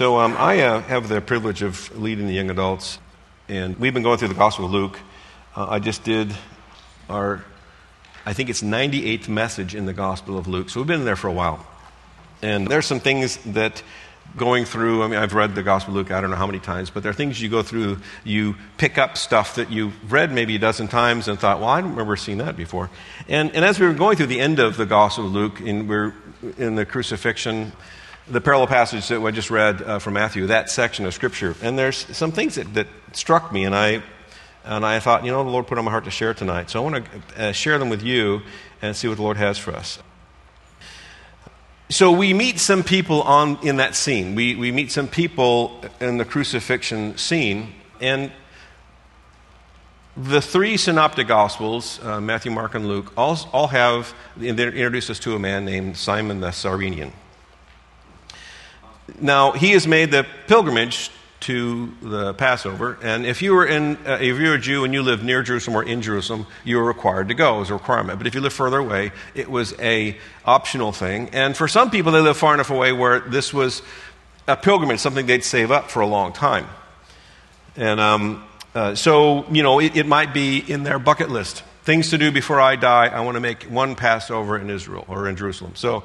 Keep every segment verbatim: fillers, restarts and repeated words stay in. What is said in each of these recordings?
So um, I uh, have the privilege of leading the young adults, and we've been going through the Gospel of Luke. Uh, I just did our, I think it's ninety-eighth message in the Gospel of Luke. So we've been there for a while. And there's some things that going through, I mean, I've read the Gospel of Luke, I don't know how many times, but there are things you go through, you pick up stuff that you've read maybe a dozen times and thought, well, I don't remember seeing that before. And and as we were going through the end of the Gospel of Luke, and we're in the crucifixion, the parallel passage that I just read uh, from Matthew, that section of Scripture, and there's some things that, that struck me, and I and I thought, you know, the Lord put on my heart to share tonight. So I want to uh, share them with you and see what the Lord has for us. So we meet some people on in that scene. We we meet some people in the crucifixion scene, and the three synoptic Gospels, uh, Matthew, Mark, and Luke, all, all have, they introduce us to a man named Simon the Cyrenian. Now, he has made the pilgrimage to the Passover, and if you were in, uh, if you were a Jew and you lived near Jerusalem or in Jerusalem, you were required to go as a requirement. But if you lived further away, it was a optional thing. And for some people, they lived far enough away where this was a pilgrimage, something they'd save up for a long time. And um, uh, so, you know, it, it might be in their bucket list. Things to do before I die, I want to make one Passover in Israel or in Jerusalem. So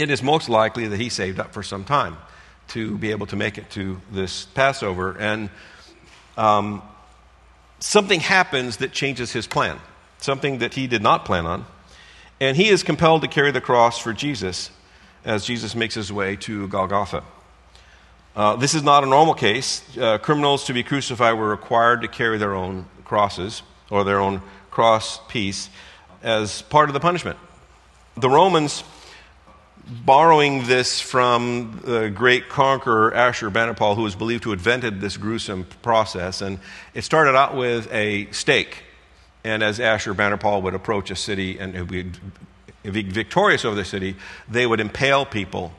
it is most likely that he saved up for some time to be able to make it to this Passover. And um, something happens that changes his plan, something that he did not plan on. And he is compelled to carry the cross for Jesus as Jesus makes his way to Golgotha. Uh, this is not a normal case. Uh, criminals to be crucified were required to carry their own crosses or their own cross piece as part of the punishment. The Romans, borrowing this from the great conqueror Ashurbanipal, who was believed to have invented this gruesome process, and it started out with a stake. And as Ashurbanipal would approach a city and if be victorious over the city, they would impale people,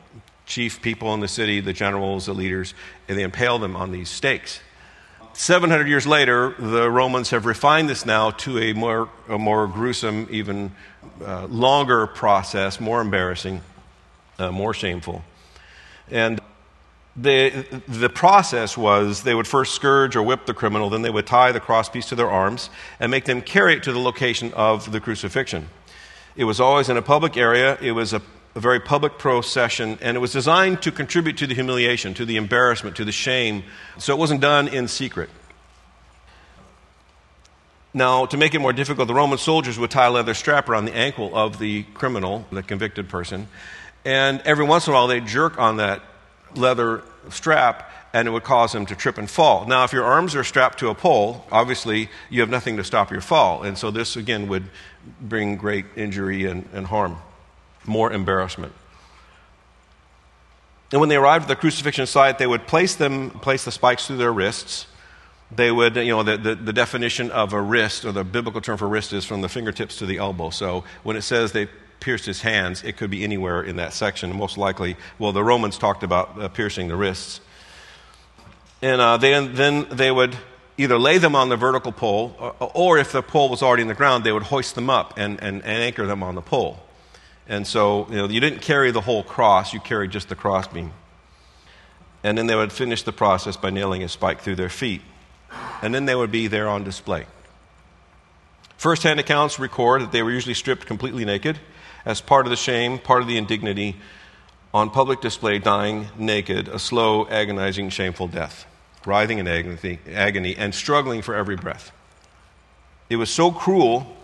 chief people in the city, the generals, the leaders, and they impale them on these stakes. seven hundred years later, the Romans have refined this now to a more, a more gruesome, even uh, longer process, more embarrassing. Uh, more shameful. And the the process was they would first scourge or whip the criminal, then they would tie the crosspiece to their arms and make them carry it to the location of the crucifixion. It was always in a public area, it was a, a very public procession, and it was designed to contribute to the humiliation, to the embarrassment, to the shame, so it wasn't done in secret. Now, to make it more difficult, the Roman soldiers would tie a leather strap around the ankle of the criminal, the convicted person, and every once in a while, they'd jerk on that leather strap, and it would cause them to trip and fall. Now, if your arms are strapped to a pole, obviously, you have nothing to stop your fall. And so this, again, would bring great injury and, and harm, more embarrassment. And when they arrived at the crucifixion site, they would place them, place the spikes through their wrists. They would, you know, the, the, the definition of a wrist, or the biblical term for wrist, is from the fingertips to the elbow. So when it says they pierced his hands, it could be anywhere in that section. Most likely, well, the Romans talked about uh, piercing the wrists. And uh, they, then they would either lay them on the vertical pole, or, or if the pole was already in the ground, they would hoist them up and, and, and anchor them on the pole. And so, you know, you didn't carry the whole cross, you carried just the crossbeam. And then they would finish the process by nailing a spike through their feet. And then they would be there on display. First-hand accounts record that they were usually stripped completely naked, as part of the shame, part of the indignity, on public display, dying naked, a slow, agonizing, shameful death, writhing in agony, agony and struggling for every breath. It was so cruel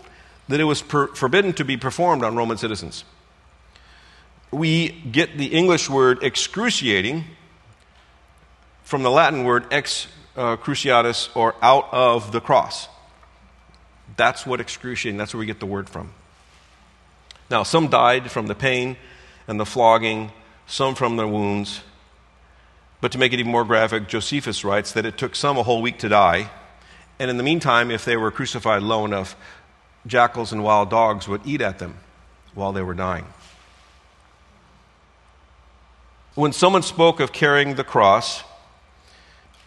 that it was per- forbidden to be performed on Roman citizens. We get the English word excruciating from the Latin word ex uh, cruciatus, or out of the cross. That's what excruciating, that's where we get the word from. Now, some died from the pain and the flogging, some from their wounds. But to make it even more graphic, Josephus writes that it took some a whole week to die. And in the meantime, if they were crucified low enough, jackals and wild dogs would eat at them while they were dying. When someone spoke of carrying the cross,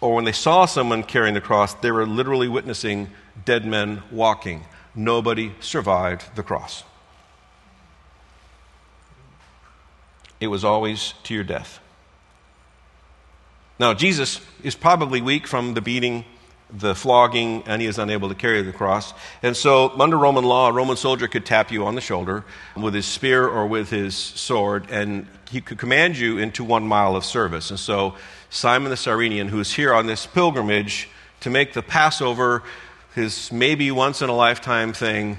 or when they saw someone carrying the cross, they were literally witnessing dead men walking. Nobody survived the cross. It was always to your death. Now, Jesus is probably weak from the beating, the flogging, and he is unable to carry the cross. And so under Roman law, a Roman soldier could tap you on the shoulder with his spear or with his sword, and he could command you into one mile of service. And so Simon the Cyrenian, who is here on this pilgrimage to make the Passover his maybe once-in-a-lifetime thing,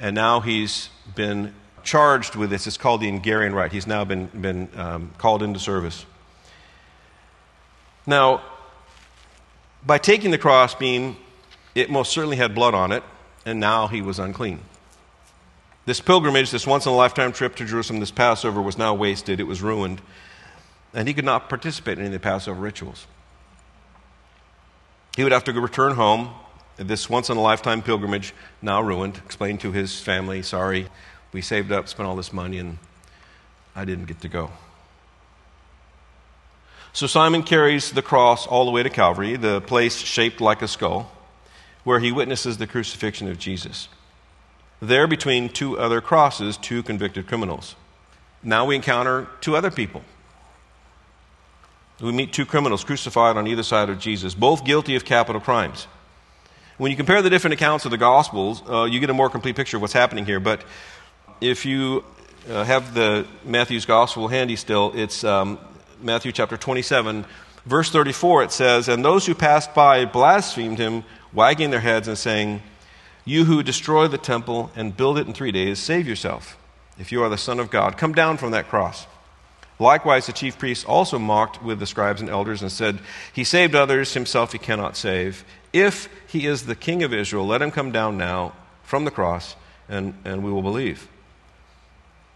and now he's been charged with this. It's called the Hungarian Rite. He's now been, been um, called into service. Now, by taking the crossbeam, it most certainly had blood on it, and now he was unclean. This pilgrimage, this once-in-a-lifetime trip to Jerusalem, this Passover was now wasted. It was ruined, and he could not participate in any of the Passover rituals. He would have to return home, this once-in-a-lifetime pilgrimage, now ruined, explain to his family, sorry, we saved up, spent all this money, and I didn't get to go. So Simon carries the cross all the way to Calvary, the place shaped like a skull, where he witnesses the crucifixion of Jesus. There, between two other crosses, two convicted criminals. Now we encounter two other people. We meet two criminals crucified on either side of Jesus, both guilty of capital crimes. When you compare the different accounts of the Gospels, uh, you get a more complete picture of what's happening here. But if you uh, have the Matthew's Gospel handy still, it's... Um, Matthew chapter twenty-seven, verse thirty-four, it says, "And those who passed by blasphemed him, wagging their heads and saying, 'You who destroy the temple and build it in three days, save yourself. If you are the Son of God, come down from that cross.' Likewise, the chief priests also mocked with the scribes and elders and said, 'He saved others, himself he cannot save. If he is the King of Israel, let him come down now from the cross, and, and we will believe.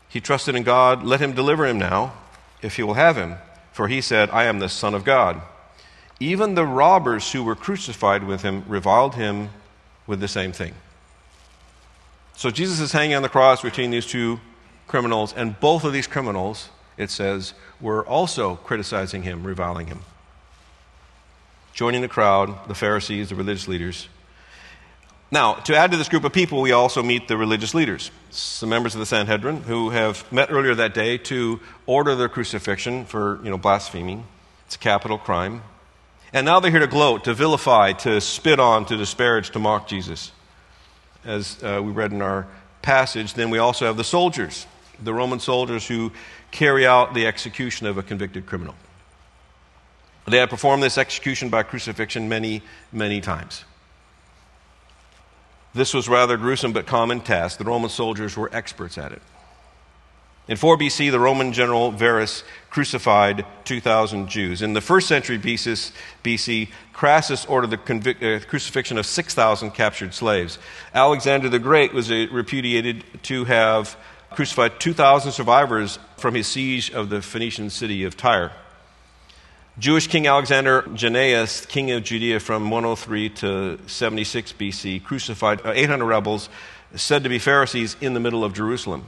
He trusted in God, let him deliver him now, if he will have him. For he said, I am the Son of God.' Even the robbers who were crucified with him reviled him with the same thing." So Jesus is hanging on the cross between these two criminals, and both of these criminals, it says, were also criticizing him, reviling him. Joining the crowd, the Pharisees, the religious leaders. Now, to add to this group of people, we also meet the religious leaders, some members of the Sanhedrin who have met earlier that day to order their crucifixion for, you know, blaspheming. It's a capital crime. And now they're here to gloat, to vilify, to spit on, to disparage, to mock Jesus. As uh, we read in our passage, then we also have the soldiers, the Roman soldiers who carry out the execution of a convicted criminal. They had performed this execution by crucifixion many, many times. This was rather gruesome but common task. The Roman soldiers were experts at it. In four B C, the Roman general Verus crucified two thousand Jews. In the first century B C, Crassus ordered the convic- uh, crucifixion of six thousand captured slaves. Alexander the Great was uh, repudiated to have crucified two thousand survivors from his siege of the Phoenician city of Tyre. Jewish King Alexander Jannaeus, king of Judea from one oh three to seventy-six B C, crucified eight hundred rebels said to be Pharisees in the middle of Jerusalem.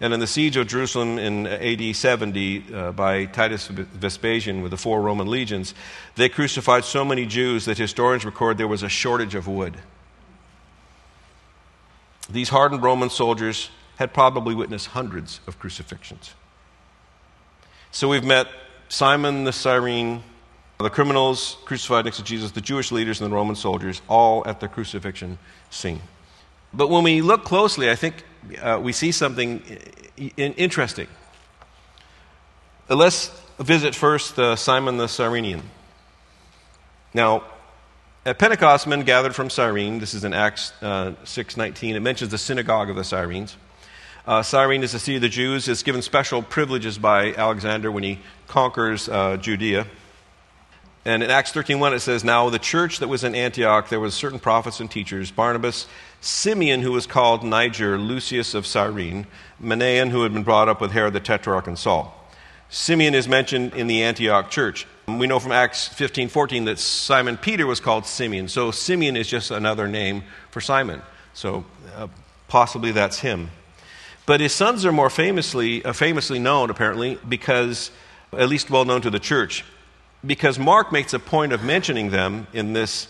And in the siege of Jerusalem in A D seventy uh, by Titus Vespasian with the four Roman legions, they crucified so many Jews that historians record there was a shortage of wood. These hardened Roman soldiers had probably witnessed hundreds of crucifixions. So we've met Simon the Cyrene, the criminals crucified next to Jesus, the Jewish leaders and the Roman soldiers, all at the crucifixion scene. But when we look closely, I think uh, we see something interesting. Let's visit first uh, Simon the Cyrenian. Now, at Pentecost, men gathered from Cyrene. This is in Acts uh, six nineteen. It mentions the synagogue of the Cyrenes. Uh, Cyrene is the city of the Jews. It's given special privileges by Alexander when he conquers uh, Judea. And in Acts thirteen one it says, "Now the church that was in Antioch, there was certain prophets and teachers, Barnabas, Simeon, who was called Niger, Lucius of Cyrene, Manaen, who had been brought up with Herod the Tetrarch, and Saul." Simeon is mentioned in the Antioch church. We know from Acts fifteen fourteen that Simon Peter was called Simeon. So Simeon is just another name for Simon. So uh, possibly that's him. But his sons are more famously uh, famously known, apparently, because, at least well known to the church, because Mark makes a point of mentioning them in this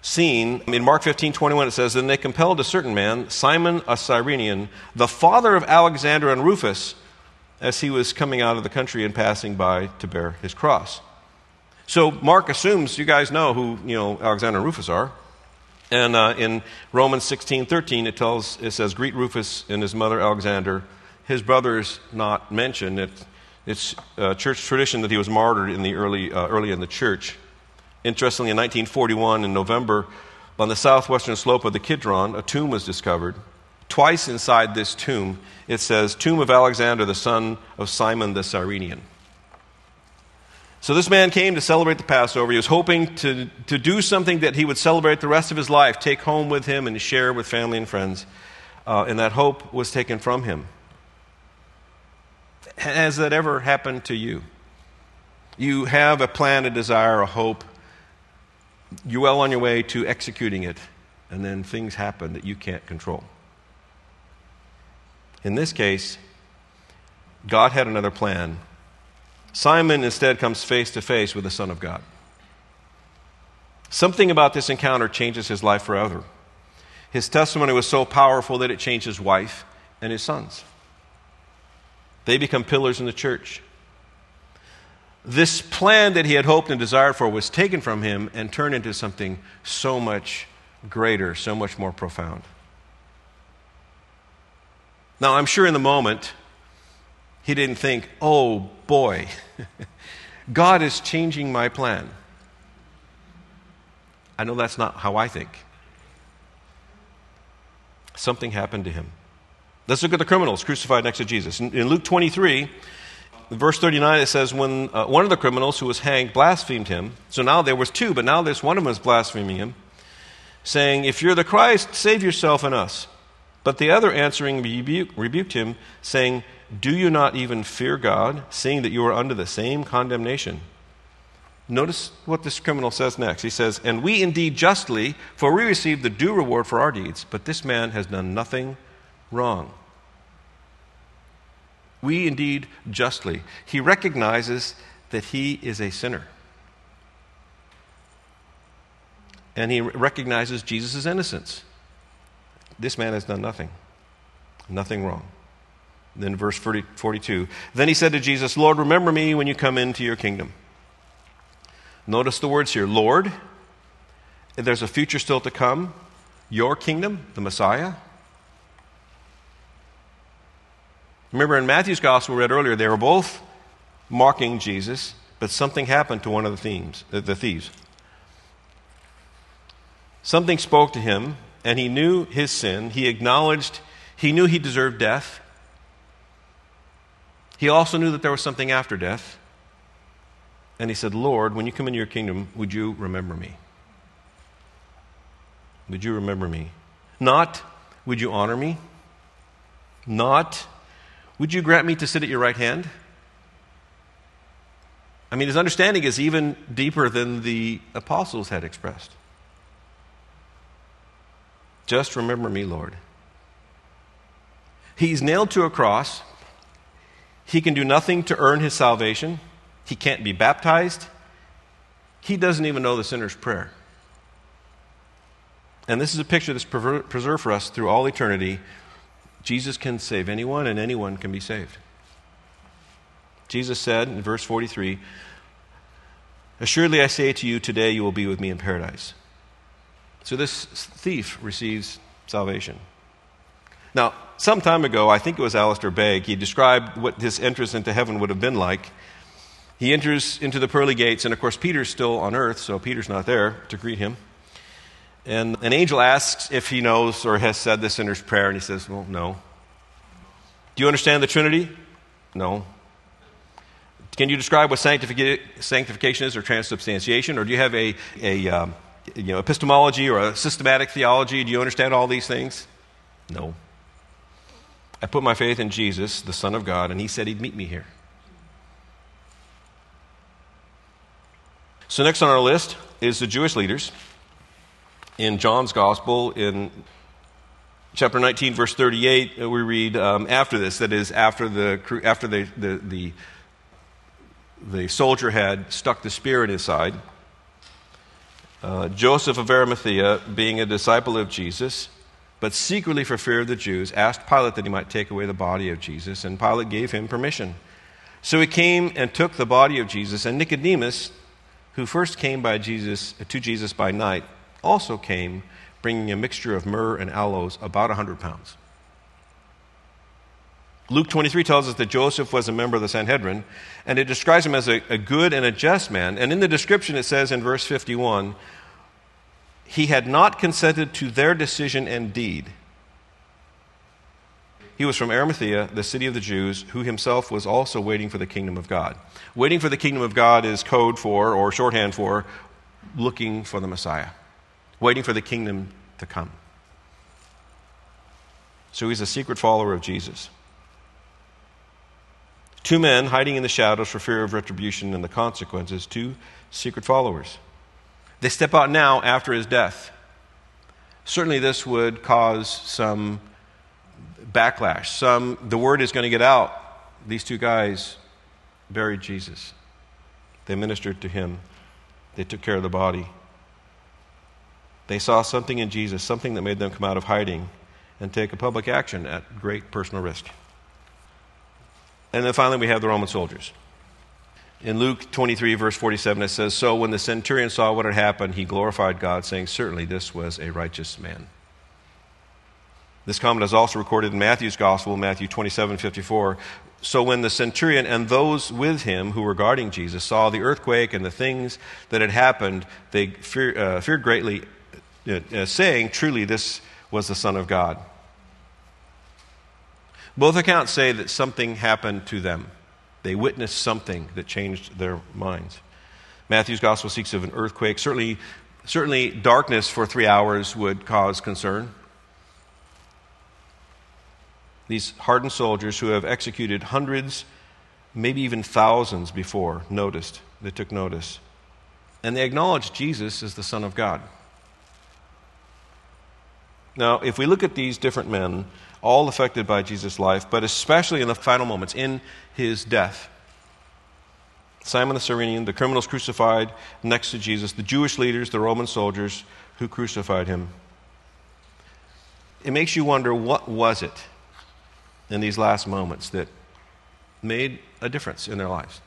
scene. In Mark fifteen twenty-one it says, "Then they compelled a certain man, Simon a Cyrenian, the father of Alexander and Rufus, as he was coming out of the country and passing by to bear his cross." So Mark assumes you guys know who, you know, Alexander and Rufus are. And uh, in Romans sixteen thirteen, it tells, it says, greet Rufus and his mother Alexander. His brother is not mentioned. It, it's uh, church tradition that he was martyred in the early, uh, early in the church. Interestingly, in nineteen forty-one, in November, on the southwestern slope of the Kidron, a tomb was discovered. Twice inside this tomb, it says, tomb of Alexander, the son of Simon the Cyrenian. So this man came to celebrate the Passover. He was hoping to, to do something that he would celebrate the rest of his life, take home with him and share with family and friends. Uh, and that hope was taken from him. Has that ever happened to you? You have a plan, a desire, a hope. You're well on your way to executing it, and then things happen that you can't control. In this case, God had another plan. Simon instead comes face to face with the Son of God. Something about this encounter changes his life forever. His testimony was so powerful that it changed his wife and his sons. They become pillars in the church. This plan that he had hoped and desired for was taken from him and turned into something so much greater, so much more profound. Now, I'm sure in the moment, he didn't think, oh boy, God is changing my plan. I know that's not how I think. Something happened to him. Let's look at the criminals crucified next to Jesus. In, in Luke twenty-three, verse thirty-nine, it says, when uh, one of the criminals who was hanged blasphemed him. So now there was two, but now there's one of them is blaspheming him, saying, if you're the Christ, save yourself and us. But the other answering rebu- rebuked him, saying, do you not even fear God, seeing that you are under the same condemnation? Notice what this criminal says next. He says, and we indeed justly, for we receive the due reward for our deeds, but this man has done nothing wrong. We indeed justly. He recognizes that he is a sinner. And he recognizes Jesus' innocence. This man has done nothing, nothing wrong. Then verse forty-two, then he said to Jesus, Lord, remember me when you come into your kingdom. Notice the words here, Lord, there's a future still to come, your kingdom, the Messiah. Remember in Matthew's gospel we read earlier, they were both mocking Jesus, but something happened to one of the thieves, the thieves. Something spoke to him, and he knew his sin. He acknowledged, he knew he deserved death. He also knew that there was something after death. And he said, Lord, when you come into your kingdom, would you remember me? Would you remember me? Not, would you honor me? Not, would you grant me to sit at your right hand? I mean, his understanding is even deeper than the apostles had expressed. Just remember me, Lord. He's nailed to a cross. He can do nothing to earn his salvation. He can't be baptized. He doesn't even know the sinner's prayer. And this is a picture that's preserved for us through all eternity. Jesus can save anyone, and anyone can be saved. Jesus said in verse forty-three, assuredly I say to you, today you will be with me in paradise. So this thief receives salvation. Now, some time ago, I think it was Alistair Begg, he described what his entrance into heaven would have been like. He enters into the pearly gates, and of course, Peter's still on earth, so Peter's not there to greet him. And an angel asks if he knows or has said the sinner's prayer, and he says, well, no. Do you understand the Trinity? No. Can you describe what sanctification is or transubstantiation, or do you have a... a um, you know, epistemology or a systematic theology? Do you understand all these things? No. I put my faith in Jesus, the Son of God, and he said he'd meet me here. So next on our list is the Jewish leaders. In John's Gospel, in chapter nineteen, verse thirty-eight, we read um, after this, that is, after the after the the, the, the soldier had stuck the spear in his side, Uh, Joseph of Arimathea, being a disciple of Jesus, but secretly for fear of the Jews, asked Pilate that he might take away the body of Jesus, and Pilate gave him permission. So he came and took the body of Jesus, and Nicodemus, who first came by Jesus to Jesus by night, also came bringing a mixture of myrrh and aloes, about one hundred pounds. Luke twenty-three tells us that Joseph was a member of the Sanhedrin, and it describes him as a, a good and a just man. And in the description it says in verse fifty-one, he had not consented to their decision and deed. He was from Arimathea, the city of the Jews, who himself was also waiting for the kingdom of God. Waiting for the kingdom of God is code for, or shorthand for, looking for the Messiah. Waiting for the kingdom to come. So he's a secret follower of Jesus. Two men hiding in the shadows for fear of retribution and the consequences, two secret followers. They step out now after his death. Certainly this would cause some backlash. Some, the word is going to get out. These two guys buried Jesus. They ministered to him. They took care of the body. They saw something in Jesus, something that made them come out of hiding and take a public action at great personal risk. And then finally we have the Roman soldiers. In Luke twenty-three, verse forty-seven, it says, "So when the centurion saw what had happened, he glorified God, saying, 'Certainly this was a righteous man.'" This comment is also recorded in Matthew's Gospel, Matthew twenty-seven fifty-four. "So when the centurion and those with him who were guarding Jesus saw the earthquake and the things that had happened, they fear, uh, feared greatly, uh, uh, saying, 'Truly this was the Son of God.'" Both accounts say that something happened to them. They witnessed something that changed their minds. Matthew's gospel speaks of an earthquake. Certainly, certainly darkness for three hours would cause concern. These hardened soldiers who have executed hundreds, maybe even thousands before, noticed. They took notice. And they acknowledged Jesus as the Son of God. Now, if we look at these different men, all affected by Jesus' life, but especially in the final moments, in his death. Simon the Cyrenian, the criminals crucified next to Jesus, the Jewish leaders, the Roman soldiers who crucified him. It makes you wonder, what was it in these last moments that made a difference in their lives?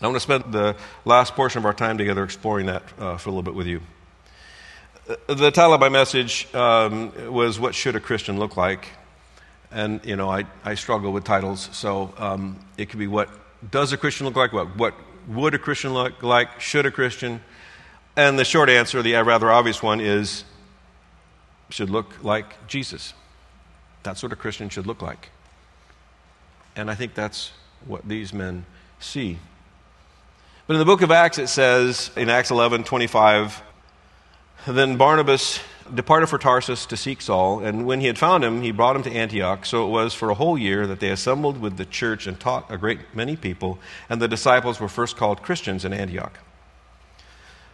I want to spend the last portion of our time together exploring that uh, for a little bit with you. The title of my message um, was, "What Should a Christian Look Like?" And, you know, I, I struggle with titles, so um, it could be, what does a Christian look like? What, what would a Christian look like? Should a Christian? And the short answer, the rather obvious one, is should look like Jesus. That's what a Christian should look like. And I think that's what these men see. But in the book of Acts, it says, in Acts eleven twenty-five, "Then Barnabas departed for Tarsus to seek Saul, and when he had found him, he brought him to Antioch. So it was for a whole year that they assembled with the church and taught a great many people, and the disciples were first called Christians in Antioch."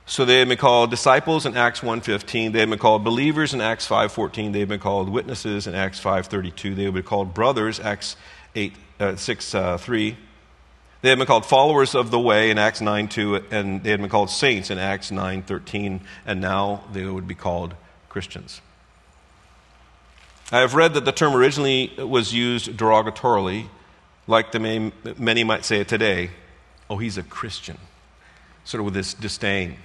So they had been called disciples in Acts one fifteen. They had been called believers in Acts five fourteen. They had been called witnesses in Acts five thirty-two. They had been called brothers, Acts eight, six, three. They had been called followers of the way in Acts nine two, and they had been called saints in Acts nine thirteen, and now they would be called Christians. I have read that the term originally was used derogatorily, like the may, many might say it today. "Oh, he's a Christian," sort of with this disdain,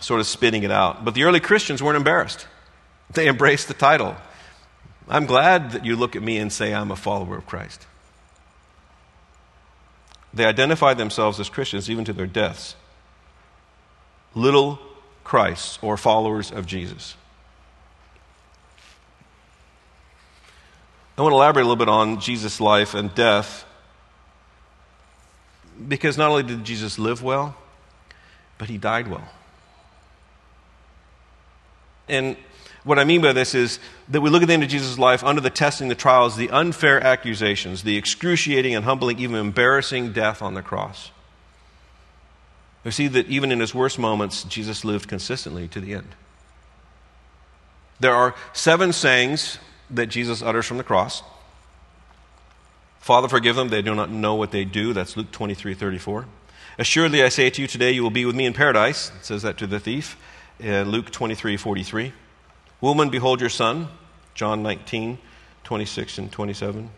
sort of spitting it out. But the early Christians weren't embarrassed. They embraced the title. "I'm glad that you look at me and say I'm a follower of Christ." They identified themselves as Christians even to their deaths. Little Christs, or followers of Jesus. I want to elaborate a little bit on Jesus' life and death, because not only did Jesus live well, but he died well. And what I mean by this is that we look at the end of Jesus' life under the testing, the trials, the unfair accusations, the excruciating and humbling, even embarrassing death on the cross. We see that even in his worst moments, Jesus lived consistently to the end. There are seven sayings that Jesus utters from the cross. "Father, forgive them, they do not know what they do." That's Luke twenty-three thirty-four. "Assuredly, I say to you today, you will be with me in paradise." It says that to the thief in Luke twenty-three forty-three. "Woman, behold your son," John nineteen twenty-six and twenty-seven.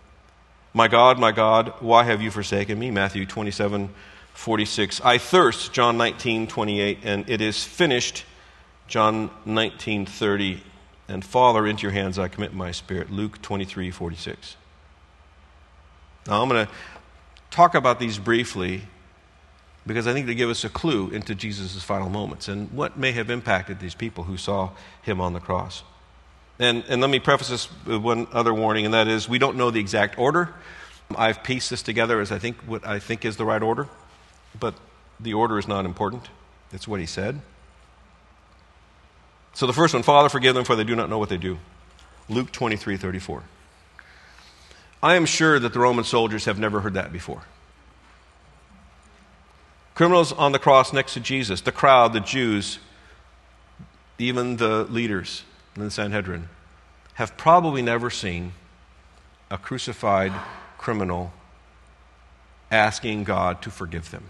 "My God, my God, why have you forsaken me?" Matthew twenty-seven forty-six. I thirst, John nineteen, twenty-eight, and it is finished, John nineteen, thirty. And Father, into your hands I commit my spirit, Luke twenty-three, forty-six. Now I'm going to talk about these briefly because I think they give us a clue into Jesus' final moments and what may have impacted these people who saw him on the cross. And, and let me preface this with one other warning, and that is we don't know the exact order. I've pieced this together as I think what I think is the right order, but the order is not important. It's what he said. So the first one, Father, forgive them, for they do not know what they do. Luke twenty-three, thirty-four. I am sure that the Roman soldiers have never heard that before. Criminals on the cross next to Jesus, the crowd, the Jews, even the leaders in the Sanhedrin, have probably never seen a crucified criminal asking God to forgive them.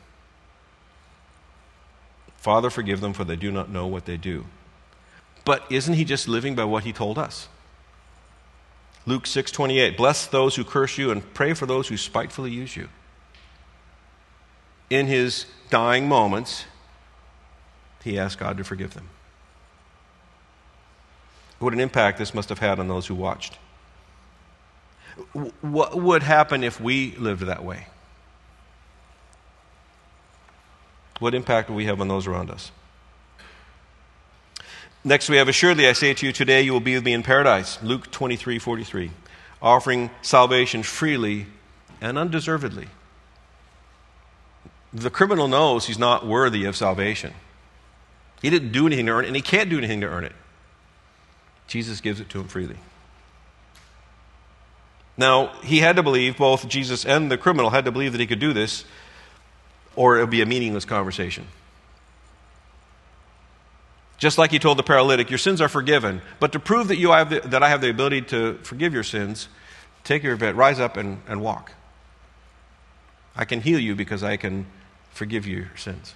Father, forgive them, for they do not know what they do. But isn't he just living by what he told us? Luke six twenty-eight, bless those who curse you and pray for those who spitefully use you. In his dying moments, he asked God to forgive them. What an impact this must have had on those who watched. What would happen if we lived that way? What impact would we have on those around us? Next we have, assuredly I say to you, today you will be with me in paradise. Luke twenty-three, forty-three. Offering salvation freely and undeservedly. The criminal knows he's not worthy of salvation. He didn't do anything to earn it, and he can't do anything to earn it. Jesus gives it to him freely. Now, he had to believe, both Jesus and the criminal had to believe that he could do this, or it would be a meaningless conversation. Just like he told the paralytic, your sins are forgiven, but to prove that, you have the, that I have the ability to forgive your sins, take your bed, rise up and, and walk. I can heal you because I can forgive you your sins.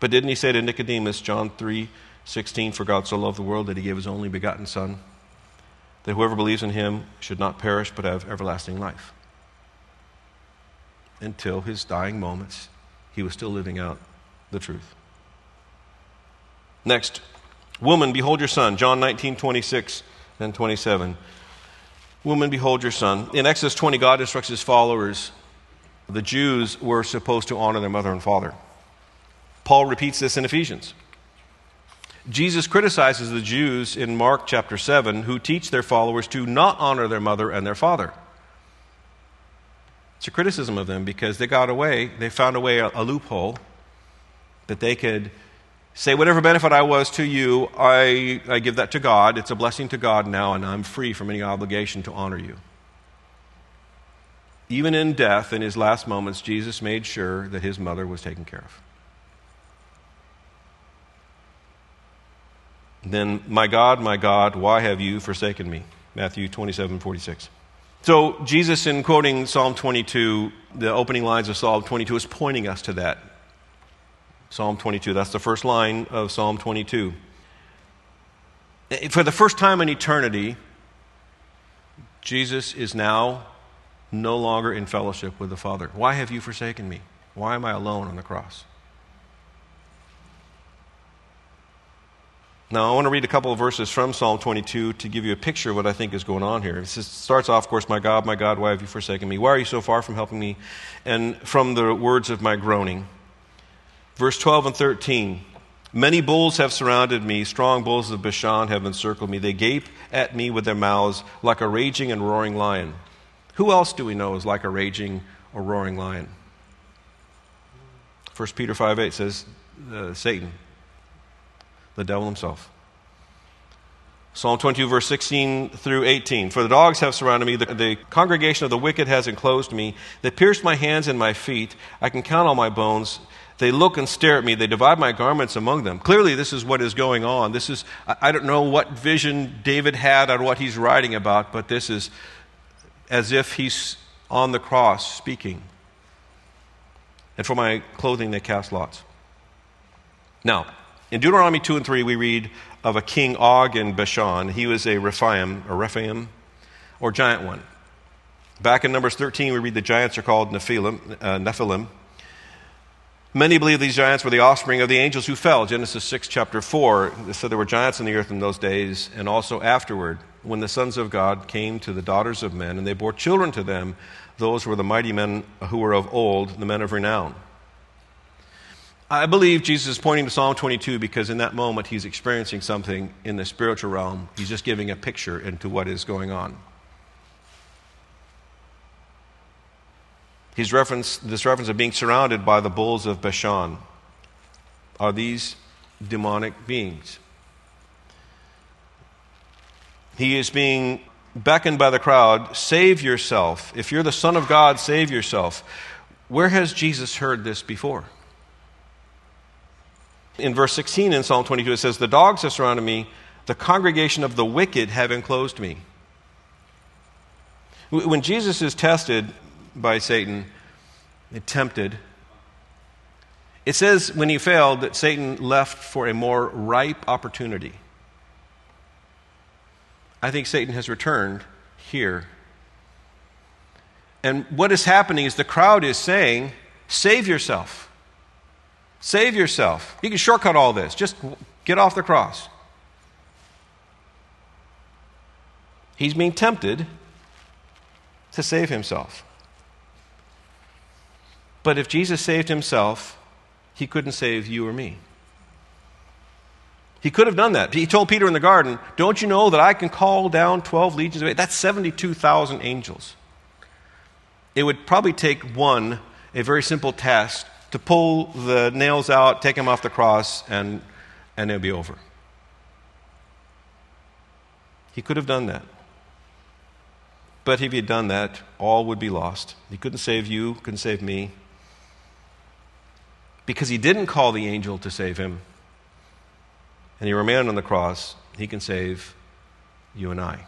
But didn't he say to Nicodemus, John three, sixteen, for God so loved the world that he gave his only begotten Son, that whoever believes in him should not perish but have everlasting life. Until his dying moments, he was still living out the truth. Next, woman, behold your son, John nineteen, twenty-six and twenty-seven. Woman, behold your son. In Exodus twenty, God instructs his followers. The Jews were supposed to honor their mother and father. Paul repeats this in Ephesians. Jesus criticizes the Jews in Mark chapter seven who teach their followers to not honor their mother and their father. It's a criticism of them because they got away, they found a way, a loophole, that they could say, whatever benefit I was to you, I, I give that to God. It's a blessing to God now, and I'm free from any obligation to honor you. Even in death, in his last moments, Jesus made sure that his mother was taken care of. Then, my God, my God, why have you forsaken me? Matthew twenty-seven, forty-six. So Jesus, in quoting Psalm twenty-two, the opening lines of Psalm twenty-two, is pointing us to that. Psalm twenty-two, that's the first line of Psalm twenty-two. For the first time in eternity, Jesus is now no longer in fellowship with the Father. Why have you forsaken me? Why am I alone on the cross? Now, I want to read a couple of verses from Psalm twenty-two to give you a picture of what I think is going on here. It starts off, of course, my God, my God, why have you forsaken me? Why are you so far from helping me? And from the words of my groaning. Verse twelve and thirteen, many bulls have surrounded me, strong bulls of Bashan have encircled me. They gape at me with their mouths like a raging and roaring lion. Who else do we know is like a raging or roaring lion? First Peter five, eight says, uh, Satan, the devil himself. Psalm twenty-two, verse sixteen through eighteen, for the dogs have surrounded me, the, the congregation of the wicked has enclosed me. They pierced my hands and my feet. I can count all my bones. They look and stare at me. They divide my garments among them. Clearly, this is what is going on. This is, I don't know what vision David had on what he's writing about, but this is as if he's on the cross speaking. And for my clothing, they cast lots. Now, in Deuteronomy two and three, we read of a king Og in Bashan. He was a Rephaim, or Rephaim, or giant one. Back in Numbers thirteen, we read the giants are called Nephilim. Uh, Nephilim. Many believe these giants were the offspring of the angels who fell. Genesis six, chapter four. So there were giants in the earth in those days, and also afterward, when the sons of God came to the daughters of men, and they bore children to them. Those were the mighty men who were of old, the men of renown. I believe Jesus is pointing to Psalm twenty-two because in that moment he's experiencing something in the spiritual realm. He's just giving a picture into what is going on. His reference, this reference of being surrounded by the bulls of Bashan, are these demonic beings. He is being beckoned by the crowd, save yourself. If you're the Son of God, save yourself. Where has Jesus heard this before? In verse sixteen in Psalm twenty-two, it says, the dogs have surrounded me, the congregation of the wicked have enclosed me. When Jesus is tested by Satan, tempted. It says when he failed that Satan left for a more ripe opportunity. I think Satan has returned here. And what is happening is the crowd is saying, save yourself. Save yourself. You can shortcut all this. Just get off the cross. He's being tempted to save himself. But if Jesus saved himself, he couldn't save you or me. He could have done that. He told Peter in the garden, don't you know that I can call down twelve legions of angels? That's seventy-two thousand angels. It would probably take one, a very simple task, to pull the nails out, take him off the cross, and, and it'll be over. He could have done that. But if he had done that, all would be lost. He couldn't save you, couldn't save me. Because he didn't call the angel to save him, and he remained on the cross, he can save you and I.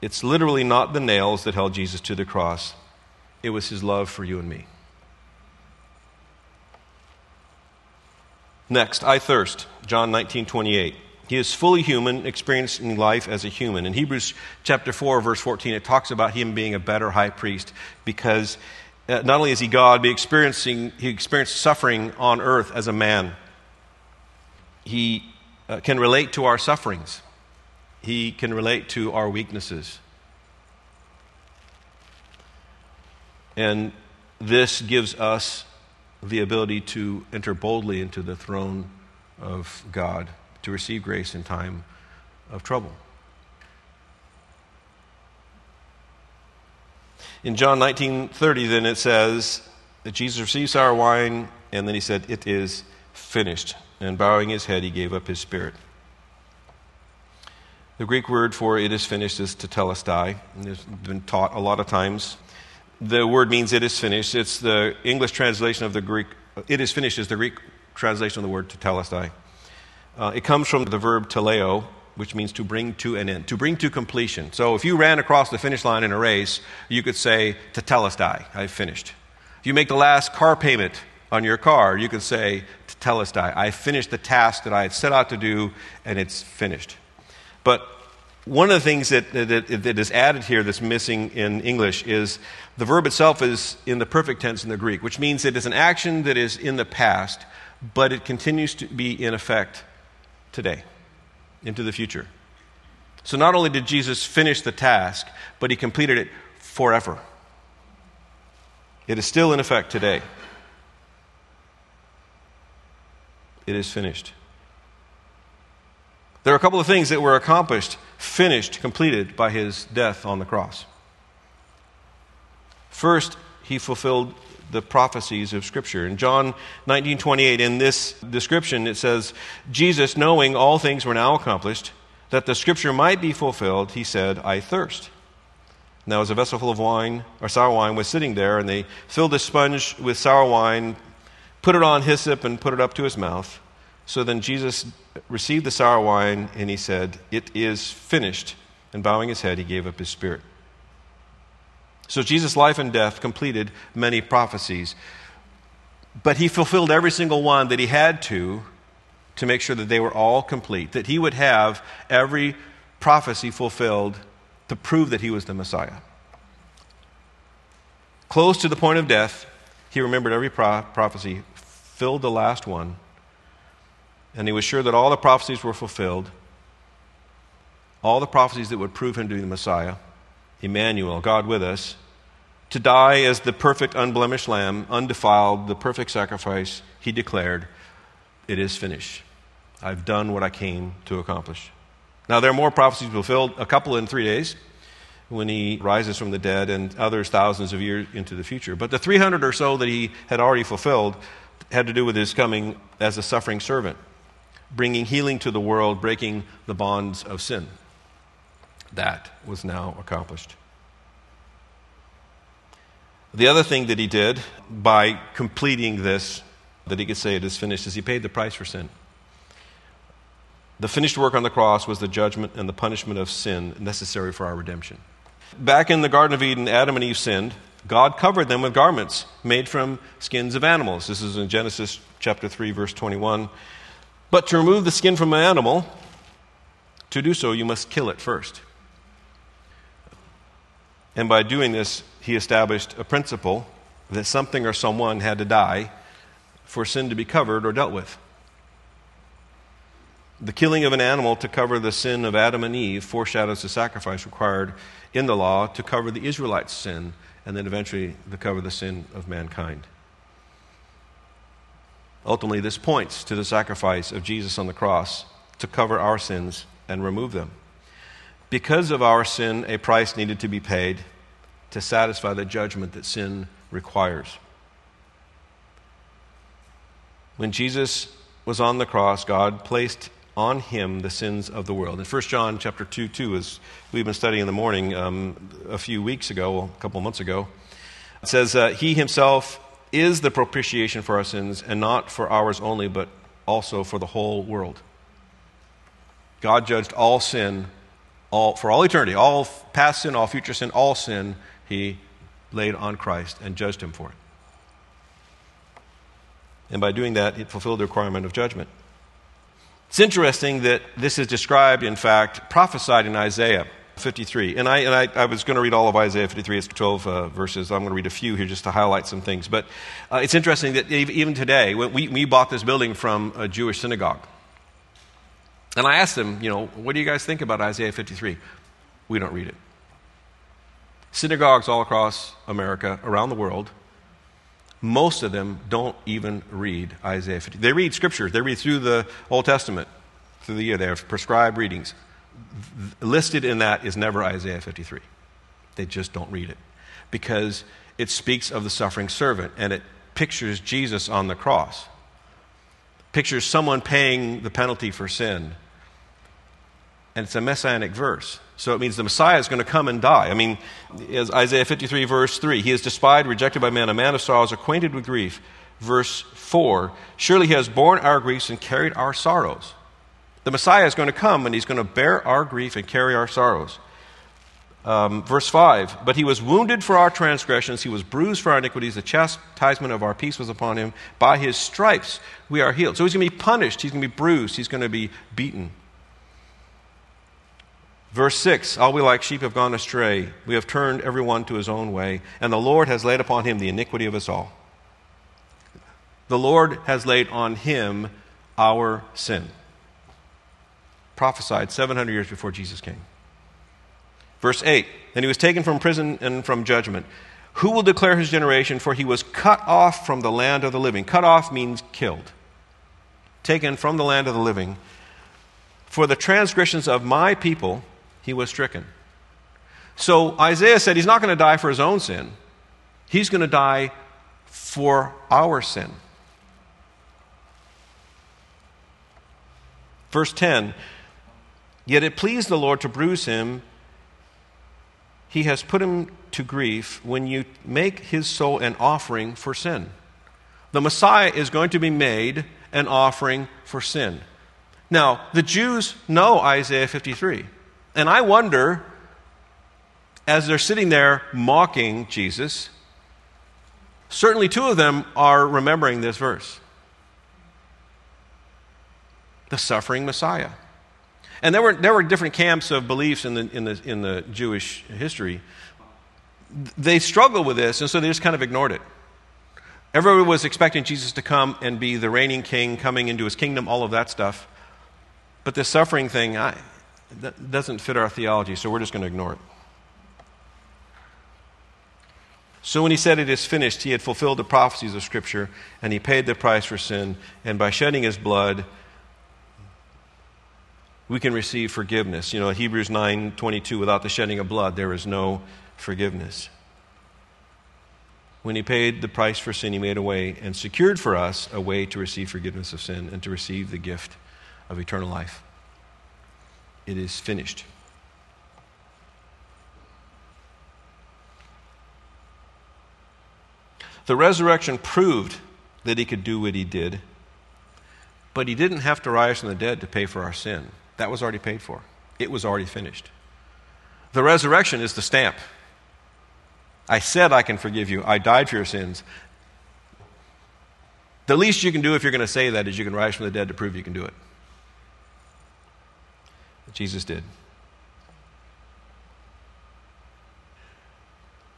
It's literally not the nails that held Jesus to the cross. It was his love for you and me. Next, I thirst, John nineteen twenty-eight. He is fully human, experiencing life as a human. In Hebrews chapter four, verse fourteen, it talks about him being a better high priest because not only is he God, but he experiencing he experienced suffering on earth as a man. He uh, can relate to our sufferings. He can relate to our weaknesses. And this gives us the ability to enter boldly into the throne of God, to receive grace in time of trouble. In John nineteen thirty, then it says that Jesus received sour wine, and then he said, it is finished. And bowing his head, he gave up his spirit. The Greek word for it is finished is tetelestai, and it's been taught a lot of times. The word means it is finished. It's the English translation of the Greek, it is finished is the Greek translation of the word tetelestai. Uh, it comes from the verb teleo, which means to bring to an end, to bring to completion. So if you ran across the finish line in a race, you could say tetelestai, I finished. If you make the last car payment on your car, you could say tetelestai, I finished the task that I had set out to do, and it's finished. But one of the things that, that, that is added here that's missing in English is the verb itself is in the perfect tense in the Greek, which means it is an action that is in the past, but it continues to be in effect today, into the future. So not only did Jesus finish the task, but he completed it forever. It is still in effect today. It is finished. There are a couple of things that were accomplished, finished, completed by his death on the cross. First, he fulfilled the prophecies of Scripture. In John nineteen twenty-eight, in this description, it says, Jesus, knowing all things were now accomplished, that the Scripture might be fulfilled, he said, I thirst. Now, as a vessel full of wine, or sour wine, was sitting there, and they filled a sponge with sour wine, put it on hyssop, and put it up to his mouth. So then Jesus received the sour wine, and he said, it is finished. And bowing his head, he gave up his spirit. So Jesus' life and death completed many prophecies, but he fulfilled every single one that he had to to make sure that they were all complete, that he would have every prophecy fulfilled to prove that he was the Messiah. close to the point of death, he remembered every pro- prophecy, filled the last one, and he was sure that all the prophecies were fulfilled, all the prophecies that would prove him to be the Messiah, Emmanuel, God with us, to die as the perfect unblemished lamb, undefiled, the perfect sacrifice. He declared, "It is finished. I've done what I came to accomplish." Now, there are more prophecies fulfilled, a couple in three days, when he rises from the dead, and others thousands of years into the future. But the three hundred or so that he had already fulfilled had to do with his coming as a suffering servant, bringing healing to the world, breaking the bonds of sin. That was now accomplished. The other thing that he did by completing this, that he could say it is finished, is he paid the price for sin. The finished work on the cross was the judgment and the punishment of sin necessary for our redemption. Back in the Garden of Eden, Adam and Eve sinned. God covered them with garments made from skins of animals. This is in Genesis chapter three, verse twenty-one. But to remove the skin from an animal, to do so, you must kill it first. And by doing this, he established a principle that something or someone had to die for sin to be covered or dealt with. The killing of an animal to cover the sin of Adam and Eve foreshadows the sacrifice required in the law to cover the Israelites' sin, and then eventually to cover the sin of mankind. Ultimately, this points to the sacrifice of Jesus on the cross to cover our sins and remove them. Because of our sin, a price needed to be paid to satisfy the judgment that sin requires. When Jesus was on the cross, God placed on him the sins of the world. In First John chapter two, two, as we've been studying in the morning um, a few weeks ago, well, a couple months ago, it says, uh, he himself is the propitiation for our sins, and not for ours only, but also for the whole world. God judged all sin all for all eternity, all past sin, all future sin, all sin, he laid on Christ and judged him for it. And by doing that, it fulfilled the requirement of judgment. It's interesting that this is described, in fact, prophesied in Isaiah fifty-three. And I and I, I was going to read all of Isaiah fifty-three. It's twelve uh, verses. I'm going to read a few here just to highlight some things. But uh, it's interesting that even today, we, we bought this building from a Jewish synagogue. And I asked them, you know, what do you guys think about Isaiah fifty-three? We don't read it. Synagogues all across America, around the world, most of them don't even read Isaiah fifty. They read scriptures. They read through the Old Testament through the year. They have prescribed readings. Listed in that is never Isaiah fifty-three. They just don't read it because it speaks of the suffering servant, and it pictures Jesus on the cross. It pictures someone paying the penalty for sin. And it's a messianic verse. So it means the Messiah is going to come and die. I mean, as Isaiah fifty-three, verse three, he is despised, rejected by men, a man of sorrows, acquainted with grief. Verse four, surely he has borne our griefs and carried our sorrows. The Messiah is going to come, and he's going to bear our grief and carry our sorrows. Um, verse five, but he was wounded for our transgressions, he was bruised for our iniquities, the chastisement of our peace was upon him. By his stripes we are healed. So he's going to be punished, he's going to be bruised, he's going to be beaten. Verse six, all we like sheep have gone astray. We have turned everyone to his own way, and the Lord has laid upon him the iniquity of us all. The Lord has laid on him our sin. Prophesied seven hundred years before Jesus came. Verse eight, and he was taken from prison and from judgment. Who will declare his generation? For he was cut off from the land of the living. Cut off means killed. Taken from the land of the living. For the transgressions of my people, he was stricken. So Isaiah said he's not going to die for his own sin. He's going to die for our sin. Verse ten, yet it pleased the Lord to bruise him. He has put him to grief when you make his soul an offering for sin. The Messiah is going to be made an offering for sin. Now, the Jews know Isaiah fifty-three. And I wonder, as they're sitting there mocking Jesus, certainly two of them are remembering this verse. The suffering Messiah. And there were there were different camps of beliefs in the in the in the Jewish history. they struggled with this, and so they just kind of ignored it. Everyone was expecting Jesus to come and be the reigning king, coming into his kingdom, all of that stuff. But this suffering thing, I, that doesn't fit our theology, so we're just going to ignore it. So when he said, "It is finished," he had fulfilled the prophecies of Scripture, and he paid the price for sin. And by shedding his blood, we can receive forgiveness. You know, Hebrews nine twenty-two, without the shedding of blood, there is no forgiveness. When he paid the price for sin, he made a way and secured for us a way to receive forgiveness of sin and to receive the gift of eternal life. It is finished. The resurrection proved that he could do what he did, but he didn't have to rise from the dead to pay for our sin. That was already paid for. It was already finished. The resurrection is the stamp. I said I can forgive you. I died for your sins. The least you can do if you're going to say that is you can rise from the dead to prove you can do it. Jesus did.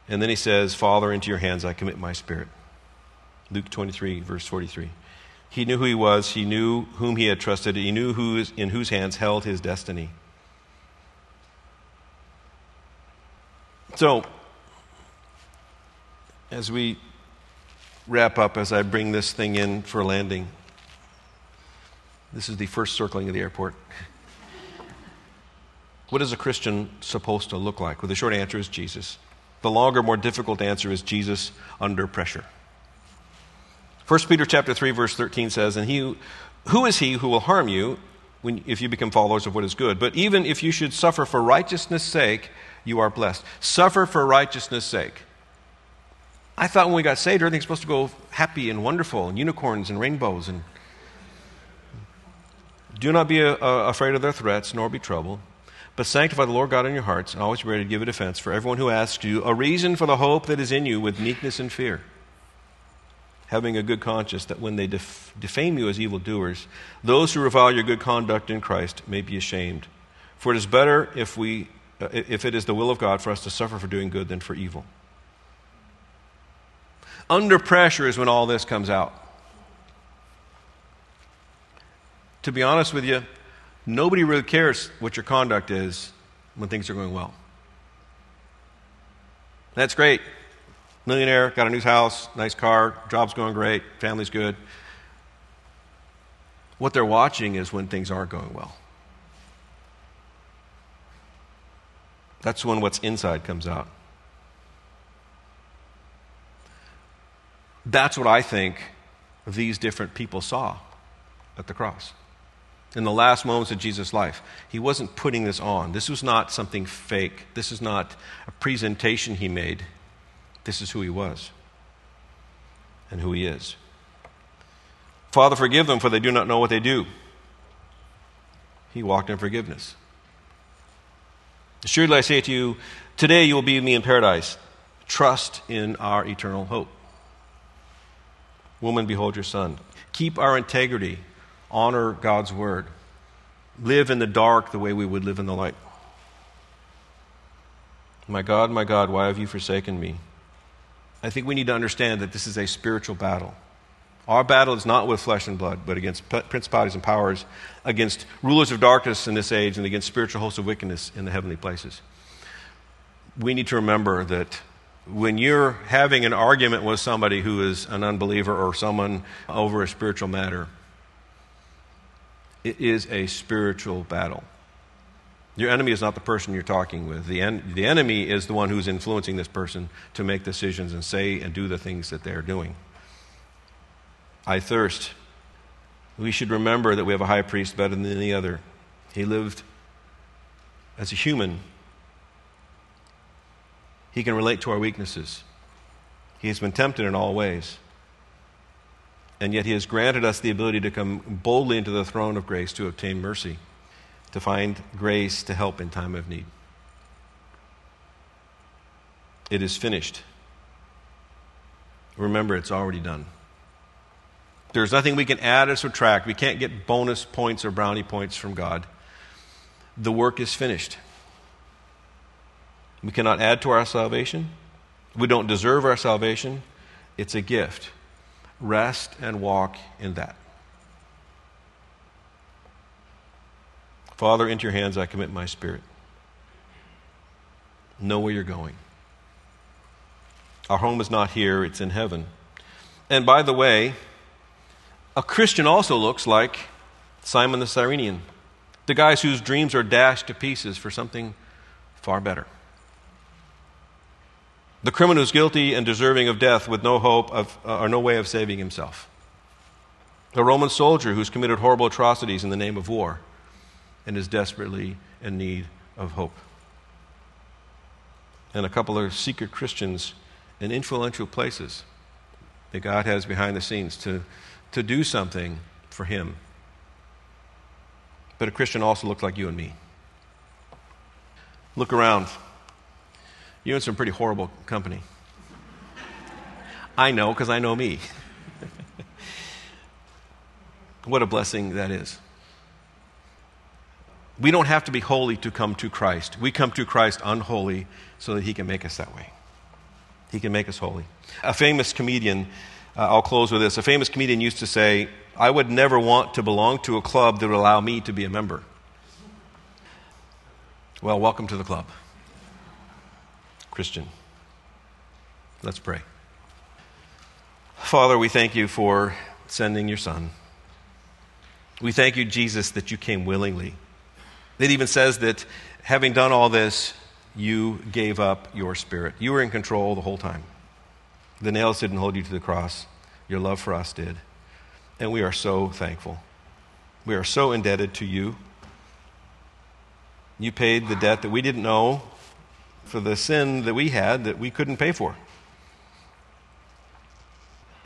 And then he says, "Father, into your hands I commit my spirit." Luke twenty-three, verse forty-three. He knew who he was. He knew whom he had trusted. He knew who is, in whose hands held his destiny. So, as we wrap up, as I bring this thing in for landing, this is the first circling of the airport. What is a Christian supposed to look like? Well, the short answer is Jesus. The longer, more difficult answer is Jesus under pressure. First Peter chapter three, verse thirteen says, "And he, who is he who will harm you when, if you become followers of what is good? But even if you should suffer for righteousness' sake, you are blessed." Suffer for righteousness' sake. I thought when we got saved, everything's supposed to go happy and wonderful, and unicorns and rainbows. And do not be a, a, afraid of their threats, nor be troubled. But sanctify the Lord God in your hearts, and always be ready to give a defense for everyone who asks you a reason for the hope that is in you with meekness and fear, having a good conscience that when they def- defame you as evildoers, those who revile your good conduct in Christ may be ashamed. For it is better if we, uh, if it is the will of God for us to suffer for doing good than for evil. Under pressure is when all this comes out. To be honest with you, nobody really cares what your conduct is when things are going well. That's great. Millionaire, got a new house, nice car, job's going great, family's good. What they're watching is when things aren't going well. That's when what's inside comes out. That's what I think these different people saw at the cross. In the last moments of Jesus' life, he wasn't putting this on. This was not something fake. This is not a presentation he made. This is who he was and who he is. "Father, forgive them, for they do not know what they do." He walked in forgiveness. "Assuredly, I say to you, today you will be with me in paradise." Trust in our eternal hope. "Woman, behold your son." Keep our integrity. Honor God's word. Live in the dark the way we would live in the light. "My God, my God, why have you forsaken me?" I think we need to understand that this is a spiritual battle. Our battle is not with flesh and blood, but against principalities and powers, against rulers of darkness in this age, and against spiritual hosts of wickedness in the heavenly places. We need to remember that when you're having an argument with somebody who is an unbeliever or someone over a spiritual matter, it is a spiritual battle. Your enemy is not the person you're talking with. The, en- the enemy is the one who's influencing this person to make decisions and say and do the things that they're doing. I thirst. We should remember that we have a high priest better than any other. He lived as a human. He can relate to our weaknesses. He has been tempted in all ways. And yet he has granted us the ability to come boldly into the throne of grace to obtain mercy, to find grace to help in time of need. It is finished. Remember, it's already done. There's nothing we can add or subtract. We can't get bonus points or brownie points from God. The work is finished. We cannot add to our salvation. We don't deserve our salvation. It's a gift. Rest and walk in that. Father, into your hands I commit my spirit. Know where you're going. Our home is not here, it's in heaven. And by the way, a Christian also looks like Simon the Cyrenian, the guys whose dreams are dashed to pieces for something far better. The criminal is guilty and deserving of death with no hope of, uh, or no way of saving himself. The Roman soldier who's committed horrible atrocities in the name of war and is desperately in need of hope. And a couple of secret Christians in influential places that God has behind the scenes to, to do something for him. But a Christian also looks like you and me. Look around. You're in some pretty horrible company. I know, because I know me. What a blessing that is. We don't have to be holy to come to Christ. We come to Christ unholy so that he can make us that way. He can make us holy. A famous comedian, uh, I'll close with this, a famous comedian used to say, I would never want to belong to a club that would allow me to be a member. Well, welcome to the club, Christian. Let's pray. Father, we thank you for sending your Son. We thank you, Jesus, that you came willingly. It even says that having done all this, you gave up your spirit. You were in control the whole time. The nails didn't hold you to the cross. Your love for us did. And we are so thankful. We are so indebted to you. You paid the debt that we didn't know for the sin that we had that we couldn't pay for.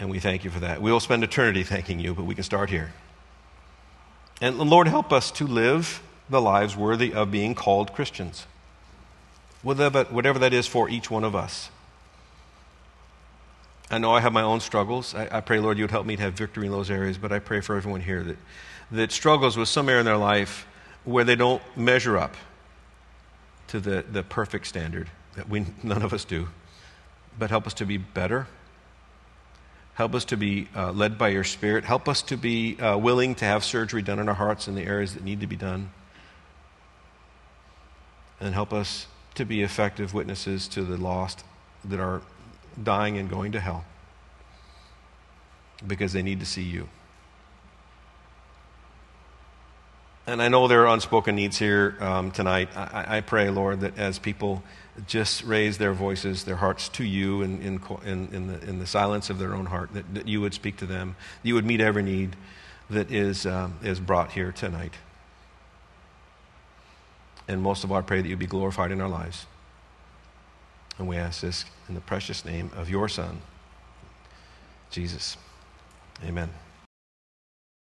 And we thank you for that. We will spend eternity thanking you, but we can start here. And Lord, help us to live the lives worthy of being called Christians, whatever that is for each one of us. I know I have my own struggles. I, I pray, Lord, you would help me to have victory in those areas, but I pray for everyone here that, that struggles with some area in their life where they don't measure up to the, the perfect standard that we none of us do. But help us to be better. Help us to be uh, led by your Spirit. Help us to be uh, willing to have surgery done in our hearts in the areas that need to be done. And help us to be effective witnesses to the lost that are dying and going to hell because they need to see you. And I know there are unspoken needs here um, tonight. I, I pray, Lord, that as people just raise their voices, their hearts to you in, in, in, in, the, in the silence of their own heart, that, that you would speak to them, you would meet every need that is, um, is brought here tonight. And most of all, I pray that you be glorified in our lives. And we ask this in the precious name of your Son, Jesus. Amen.